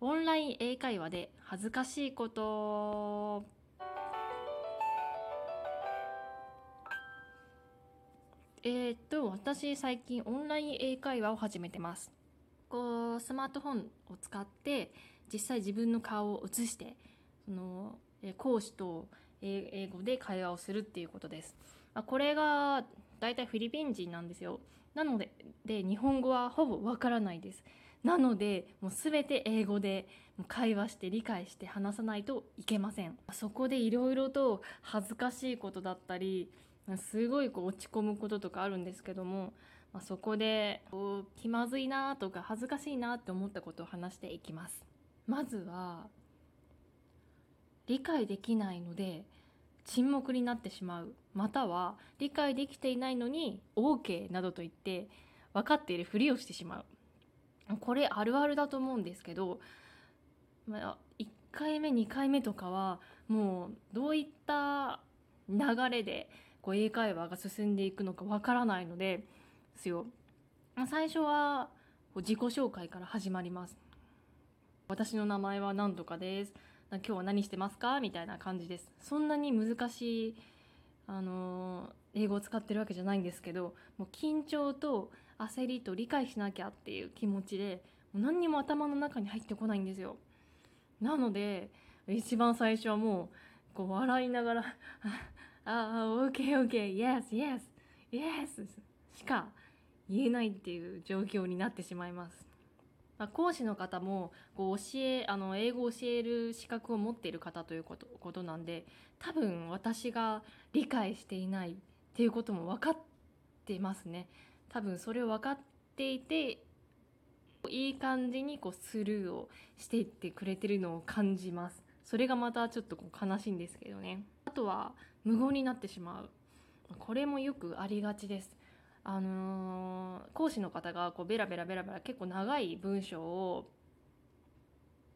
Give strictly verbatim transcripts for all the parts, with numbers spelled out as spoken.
オンライン英会話で恥ずかしいこと。えー、っと私最近オンライン英会話を始めてます。こうスマートフォンを使って実際自分の顔を映してその講師と英語で会話をするっていうことです。これがだいたいフィリピン人なんですよ。なの で, で日本語はほぼわからないです。なのでもう全て英語で会話して理解して話さないといけません。そこでいろいろと恥ずかしいことだったりすごいこう落ち込むこととかあるんですけども、まあ、そこでこう気まずいなとか恥ずかしいなって思ったことを話していきます。まずは理解できないので沈黙になってしまう、または理解できていないのに OK などと言って分かっているふりをしてしまう。これあるあるだと思うんですけど、いっかいめにかいめとかはもうどういった流れでこう英会話が進んでいくのか分からないのですよ。最初は自己紹介から始まります。私の名前は何とかです、今日は何してますかみたいな感じです。そんなに難しい、あのー、英語を使ってるわけじゃないんですけど、もう緊張と焦りと理解しなきゃっていう気持ちでもう何にも頭の中に入ってこないんですよ。なので一番最初はも う, こう笑いながらあー OK OK Yes Yes Yes しか言えないっていう状況になってしまいます。講師の方もこう教えあの英語を教える資格を持っている方ということ、ことなんで、多分私が理解していないっていうことも分かってますね。多分それを分かっていていい感じにこうスルーをしていってくれてるのを感じます。それがまたちょっとこう悲しいんですけどね。あとは無言になってしまう。これもよくありがちです。あのー、講師の方がこうベラベラベラベラ結構長い文章を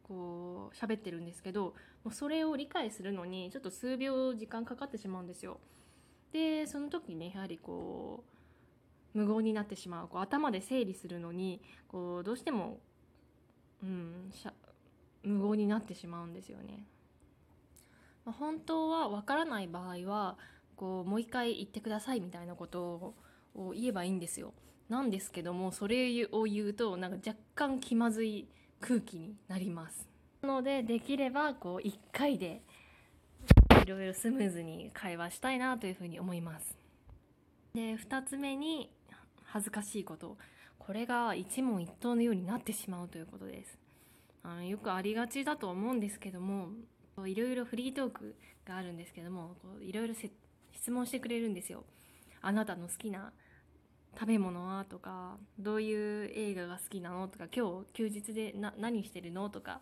こう喋ってるんですけど、もうそれを理解するのにちょっと数秒時間かかってしまうんですよ。でその時にやはりこう無言になってしまう。こう頭で整理するのにこうどうしても、うん、しゃ無言になってしまうんですよね。まあ、本当は分からない場合はこうもう一回言ってくださいみたいなことをを言えばいいんですよ。なんですけどもそれを言うとなんか若干気まずい空気になります。なのでできればこういっかいでいろいろスムーズに会話したいなというふうに思います。でふたつめに恥ずかしいこと。これが一問一答のようになってしまうということです。あのよくありがちだと思うんですけども、いろいろフリートークがあるんですけどもいろいろ質問してくれるんですよ。あなたの好きな食べ物はとか、どういう映画が好きなのとか、今日休日でな何してるのとか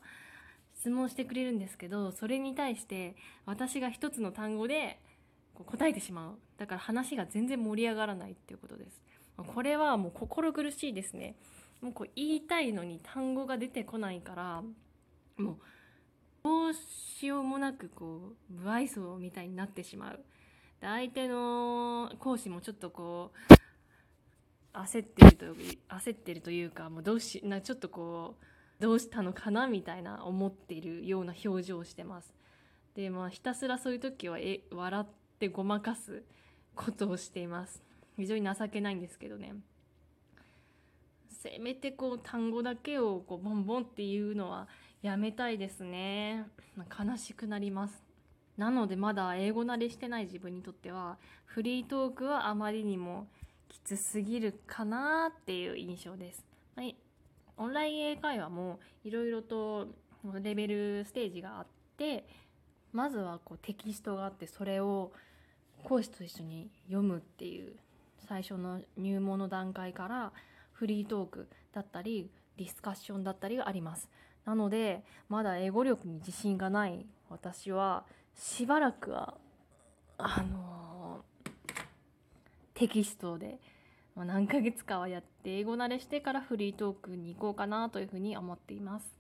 質問してくれるんですけど、それに対して私が一つの単語でこう答えてしまう。だから話が全然盛り上がらないっていうことです。これはもう心苦しいですね。もうこう言いたいのに単語が出てこないからもうどうしようもなくこう無愛想みたいになってしまう。相手の講師もちょっとこう焦ってると焦ってるというか、もうどうしなちょっとこうどうしたのかなみたいな思っているような表情をしてます。でまあひたすらそういう時はえ笑ってごまかすことをしています。非常に情けないんですけどね。せめてこう単語だけをこうボンボンっていうのはやめたいですね。悲しくなります。なのでまだ英語慣れしてない自分にとってはフリートークはあまりにもきつすぎるかなっていう印象です。はい、オンライン英会話もいろいろとレベルステージがあって、まずはこうテキストがあってそれを講師と一緒に読むっていう最初の入門の段階からフリートークだったりディスカッションだったりがあります。なのでまだ英語力に自信がない私はしばらくはあのー、テキストで何ヶ月かはやって英語慣れしてからフリートークに行こうかなというふうに思っています。